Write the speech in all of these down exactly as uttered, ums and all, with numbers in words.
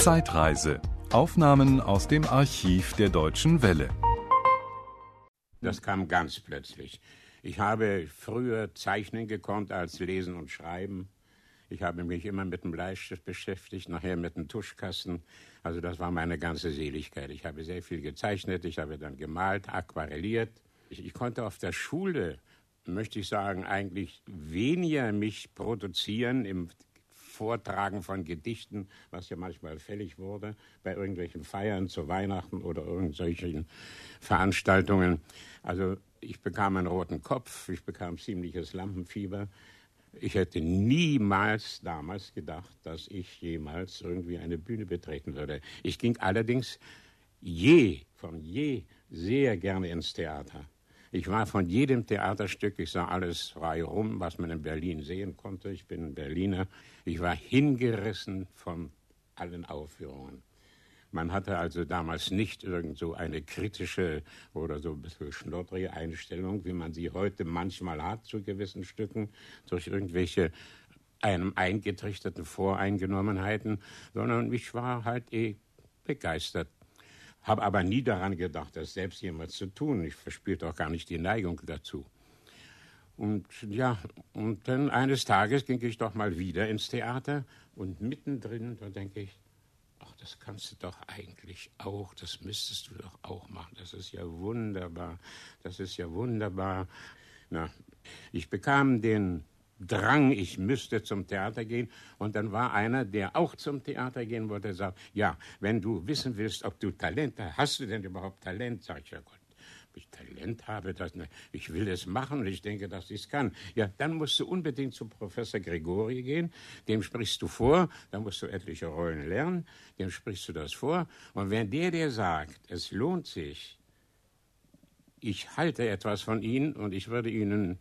Zeitreise. Aufnahmen aus dem Archiv der Deutschen Welle. Das kam ganz plötzlich. Ich habe früher zeichnen gekonnt als lesen und schreiben. Ich habe mich immer mit dem Bleistift beschäftigt, nachher mit dem Tuschkasten. Also das war meine ganze Seligkeit. Ich habe sehr viel gezeichnet, ich habe dann gemalt, aquarelliert. Ich, ich konnte auf der Schule, möchte ich sagen, eigentlich weniger mich produzieren im Vortragen von Gedichten, was ja manchmal fällig wurde, bei irgendwelchen Feiern zu Weihnachten oder irgendwelchen Veranstaltungen. Also ich bekam einen roten Kopf, ich bekam ziemliches Lampenfieber. Ich hätte niemals damals gedacht, dass ich jemals irgendwie eine Bühne betreten würde. Ich ging allerdings je, von je, sehr gerne ins Theater. Ich war von jedem Theaterstück, ich sah alles reihum, was man in Berlin sehen konnte. Ich bin ein Berliner. Ich war hingerissen von allen Aufführungen. Man hatte also damals nicht irgend so eine kritische oder so ein bisschen schnottrige Einstellung, wie man sie heute manchmal hat zu gewissen Stücken, durch irgendwelche einem eingetrichterten Voreingenommenheiten, sondern ich war halt eh begeistert. Habe aber nie daran gedacht, das selbst jemals zu tun. Ich verspürte auch gar nicht die Neigung dazu. Und ja, und dann eines Tages ging ich doch mal wieder ins Theater und mittendrin, da denke ich, ach, das kannst du doch eigentlich auch, das müsstest du doch auch machen. Das ist ja wunderbar, das ist ja wunderbar. Na, ich bekam den Drang, ich müsste zum Theater gehen. Und dann war einer, der auch zum Theater gehen wollte, der sagt, ja, wenn du wissen willst, ob du Talent hast, hast du denn überhaupt Talent? Sag ich, ja Gott, ob ich Talent habe, das, ne, ich will es machen und ich denke, dass ich es kann. Ja, dann musst du unbedingt zu Professor Gregori gehen, dem sprichst du vor, dann musst du etliche Rollen lernen, dem sprichst du das vor. Und wenn der dir sagt, es lohnt sich, ich halte etwas von Ihnen und ich würde Ihnen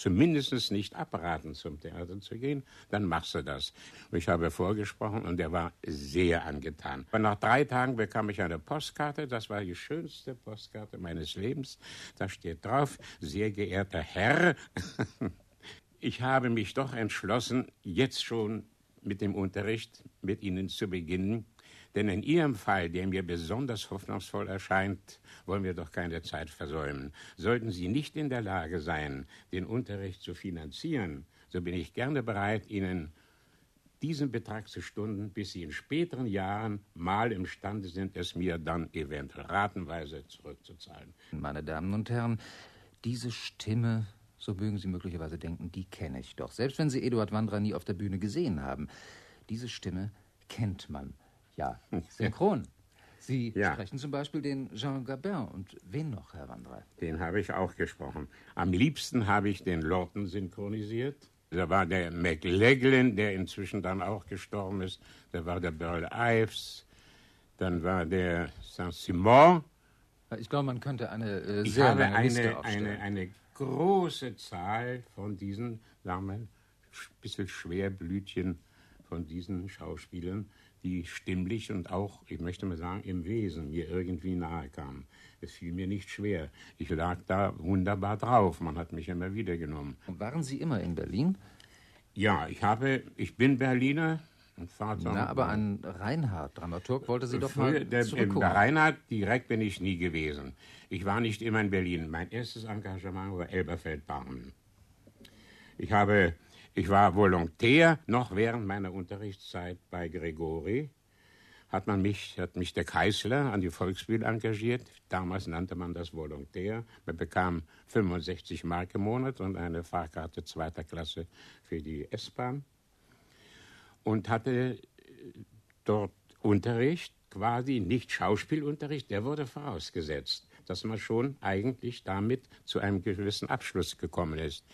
zumindest nicht abraten, zum Theater zu gehen, dann machst du das. Ich habe vorgesprochen und er war sehr angetan. Aber nach drei Tagen bekam ich eine Postkarte, das war die schönste Postkarte meines Lebens. Da steht drauf, sehr geehrter Herr, ich habe mich doch entschlossen, jetzt schon mit dem Unterricht mit Ihnen zu beginnen. Denn in Ihrem Fall, der mir besonders hoffnungsvoll erscheint, wollen wir doch keine Zeit versäumen. Sollten Sie nicht in der Lage sein, den Unterricht zu finanzieren, so bin ich gerne bereit, Ihnen diesen Betrag zu stunden, bis Sie in späteren Jahren mal imstande sind, es mir dann eventuell ratenweise zurückzuzahlen. Meine Damen und Herren, diese Stimme, so mögen Sie möglicherweise denken, die kenne ich doch. Selbst wenn Sie Eduard Wandrey nie auf der Bühne gesehen haben, diese Stimme kennt man. Ja, synchron. Sie ja. sprechen zum Beispiel den Jean Gabin und wen noch, Herr Wandrey? Den habe ich auch gesprochen. Am liebsten habe ich den Lorton synchronisiert. Da war der McLaglen, der inzwischen dann auch gestorben ist. Da war der Burl Ives. Dann war der Saint-Simon. Ich glaube, man könnte eine äh, ich sehr habe lange eine, Liste aufstellen. Eine, eine große Zahl von diesen, sagen wir, ein bisschen Schwerblütchen von diesen Schauspielern, die stimmlich und auch, ich möchte mal sagen, im Wesen mir irgendwie nahe kamen. Es fiel mir nicht schwer. Ich lag da wunderbar drauf. Man hat mich immer wieder genommen. Und waren Sie immer in Berlin? Ja, ich habe, ich bin Berliner. Und Na, aber an Reinhardt, Dramaturg, wollte Sie doch mal der, zurückgucken. Bei Reinhardt direkt bin ich nie gewesen. Ich war nicht immer in Berlin. Mein erstes Engagement war Elberfeld-Barmen. Ich habe... Ich war Volontär, noch während meiner Unterrichtszeit bei Gregori. Hat man mich, hat mich der Kaißler an die Volksbühne engagiert. Damals nannte man das Volontär. Man bekam fünfundsechzig Mark im Monat und eine Fahrkarte zweiter Klasse für die S-Bahn. Und hatte dort Unterricht, quasi nicht Schauspielunterricht, der wurde vorausgesetzt, dass man schon eigentlich damit zu einem gewissen Abschluss gekommen ist.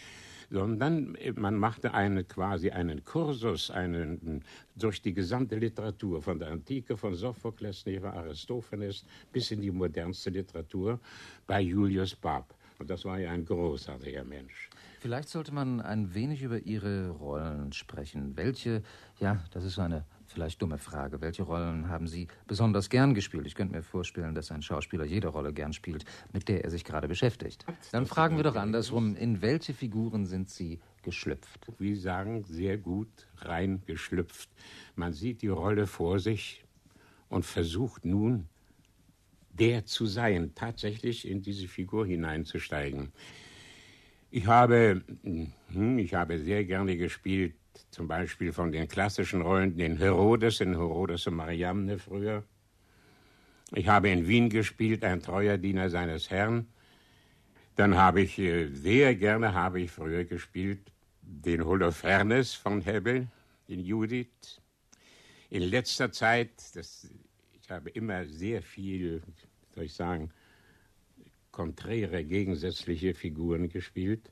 Sondern man machte eine, quasi einen Kursus einen, durch die gesamte Literatur, von der Antike, von Sophokles, Aristophanes bis in die modernste Literatur bei Julius Bab. Und das war ja ein großartiger Mensch. Vielleicht sollte man ein wenig über Ihre Rollen sprechen. Welche, ja, das ist so eine vielleicht dumme Frage, welche Rollen haben Sie besonders gern gespielt? Ich könnte mir vorstellen, dass ein Schauspieler jede Rolle gern spielt, mit der er sich gerade beschäftigt. Dann fragen wir doch andersrum, in welche Figuren sind Sie geschlüpft? Wie sagen, sehr gut reingeschlüpft. Man sieht die Rolle vor sich, und versucht nun, der zu sein, tatsächlich in diese Figur hineinzusteigen. Ich habe, ich habe sehr gerne gespielt, zum Beispiel von den klassischen Rollen, den Herodes, in Herodes und Mariamne früher. Ich habe in Wien gespielt, ein treuer Diener seines Herrn. Dann habe ich, sehr gerne habe ich früher gespielt, den Holofernes von Hebbel in Judith. In letzter Zeit, das, ich habe immer sehr viel, soll ich sagen, konträre, gegensätzliche Figuren gespielt.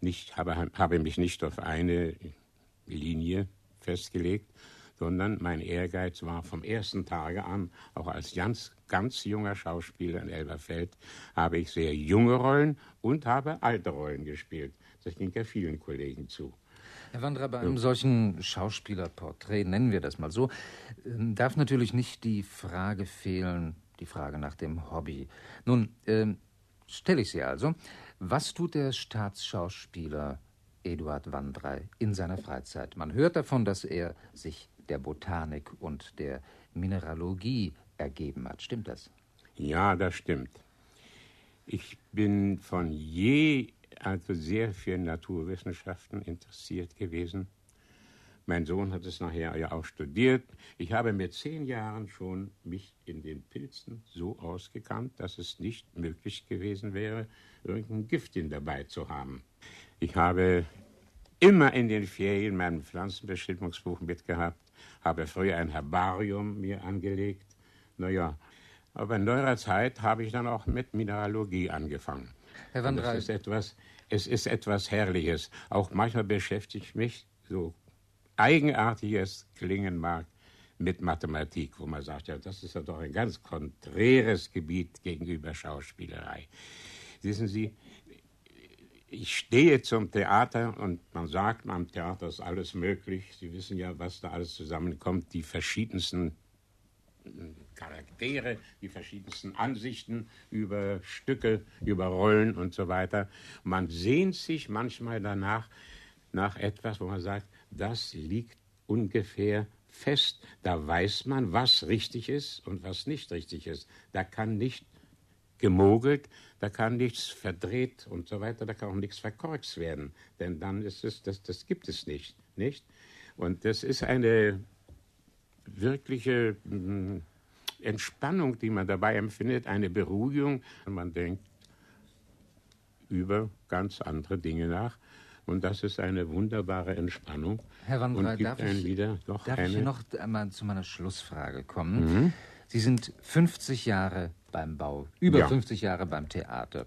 Ich habe, habe mich nicht auf eine Linie festgelegt, sondern mein Ehrgeiz war vom ersten Tage an, auch als ganz, ganz junger Schauspieler in Elberfeld, habe ich sehr junge Rollen und habe alte Rollen gespielt. Das ging ja vielen Kollegen zu. Herr Wandrey, bei einem solchen Schauspielerporträt, nennen wir das mal so, darf natürlich nicht die Frage fehlen, die Frage nach dem Hobby. Nun, äh, stelle ich sie also. Was tut der Staatsschauspieler Eduard Wandrey in seiner Freizeit? Man hört davon, dass er sich der Botanik und der Mineralogie ergeben hat. Stimmt das? Ja, das stimmt. Ich bin von je also sehr für Naturwissenschaften interessiert gewesen. Mein Sohn hat es nachher ja auch studiert. Ich habe mit zehn Jahren schon mich in den Pilzen so ausgekannt, dass es nicht möglich gewesen wäre, irgendein Giftchen dabei zu haben. Ich habe immer in den Ferien mein Pflanzenbestimmungsbuch mitgehabt, habe früher ein Herbarium mir angelegt. Naja, aber in neuerer Zeit habe ich dann auch mit Mineralogie angefangen. Herr Wandrey, es ist etwas, es ist etwas Herrliches. Auch manchmal beschäftigt mich so eigenartiges klingen mag mit Mathematik, wo man sagt, ja, das ist ja doch ein ganz konträres Gebiet gegenüber Schauspielerei. Wissen Sie, ich stehe zum Theater und man sagt, am Theater ist alles möglich. Sie wissen ja, was da alles zusammenkommt, die verschiedensten Charaktere, die verschiedensten Ansichten über Stücke, über Rollen und so weiter. Man sehnt sich manchmal danach, nach etwas, wo man sagt, das liegt ungefähr fest. Da weiß man, was richtig ist und was nicht richtig ist. Da kann nicht gemogelt, da kann nichts verdreht und so weiter, da kann auch nichts verkorkst werden. Denn dann ist es, das, das gibt es nicht, nicht? Und das ist eine wirkliche mh, Entspannung, die man dabei empfindet, eine Beruhigung. Und man denkt über ganz andere Dinge nach. Und das ist eine wunderbare Entspannung. Herr Wandrey, und gibt darf, einen ich, wieder noch darf eine... ich noch einmal zu meiner Schlussfrage kommen? Mhm. Sie sind fünfzig Jahre beim Bau, über ja. fünfzig Jahre beim Theater.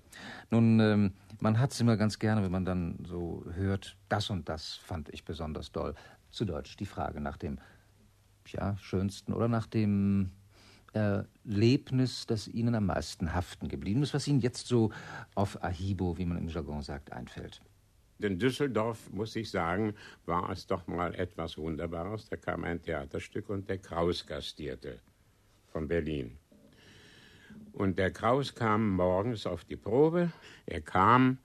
Nun, ähm, man hat es immer ganz gerne, wenn man dann so hört, das und das fand ich besonders doll. Zu Deutsch die Frage nach dem ja, schönsten oder nach dem Erlebnis, das Ihnen am meisten haften geblieben ist, was Ihnen jetzt so auf Ahibo, wie man im Jargon sagt, einfällt. In Düsseldorf, muss ich sagen, war es doch mal etwas Wunderbares. Da kam ein Theaterstück und der Kraus gastierte von Berlin. Und der Kraus kam morgens auf die Probe. Er kam,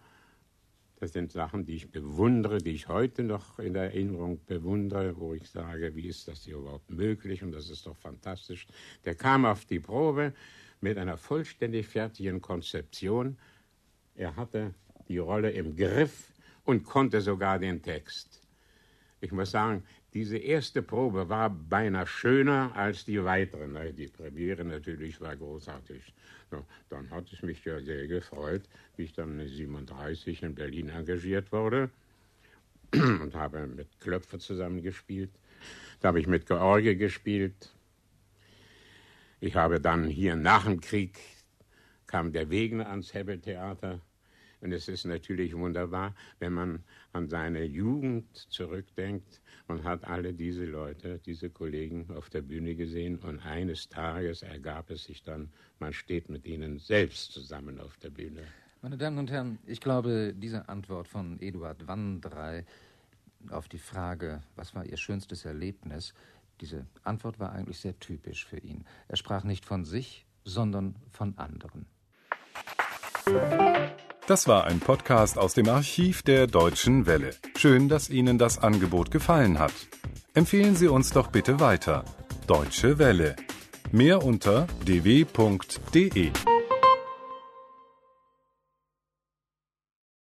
das sind Sachen, die ich bewundere, die ich heute noch in der Erinnerung bewundere, wo ich sage, wie ist das hier überhaupt möglich? Und das ist doch fantastisch. Der kam auf die Probe mit einer vollständig fertigen Konzeption. Er hatte die Rolle im Griff und konnte sogar den Text. Ich muss sagen, diese erste Probe war beinahe schöner als die weiteren. Die Premiere natürlich war großartig. So, dann hat es mich ja sehr gefreut, wie ich dann siebenunddreißig in Berlin engagiert wurde und habe mit Klöpfer zusammengespielt. Da habe ich mit George gespielt. Ich habe dann hier nach dem Krieg, kam der Wegener ans Hebbeltheater. Und es ist natürlich wunderbar, wenn man an seine Jugend zurückdenkt. Man hat alle diese Leute, diese Kollegen auf der Bühne gesehen. Und eines Tages ergab es sich dann, man steht mit ihnen selbst zusammen auf der Bühne. Meine Damen und Herren, ich glaube, diese Antwort von Eduard Wandrey auf die Frage, was war Ihr schönstes Erlebnis, diese Antwort war eigentlich sehr typisch für ihn. Er sprach nicht von sich, sondern von anderen. Das war ein Podcast aus dem Archiv der Deutschen Welle. Schön, dass Ihnen das Angebot gefallen hat. Empfehlen Sie uns doch bitte weiter. Deutsche Welle. Mehr unter d w punkt d e.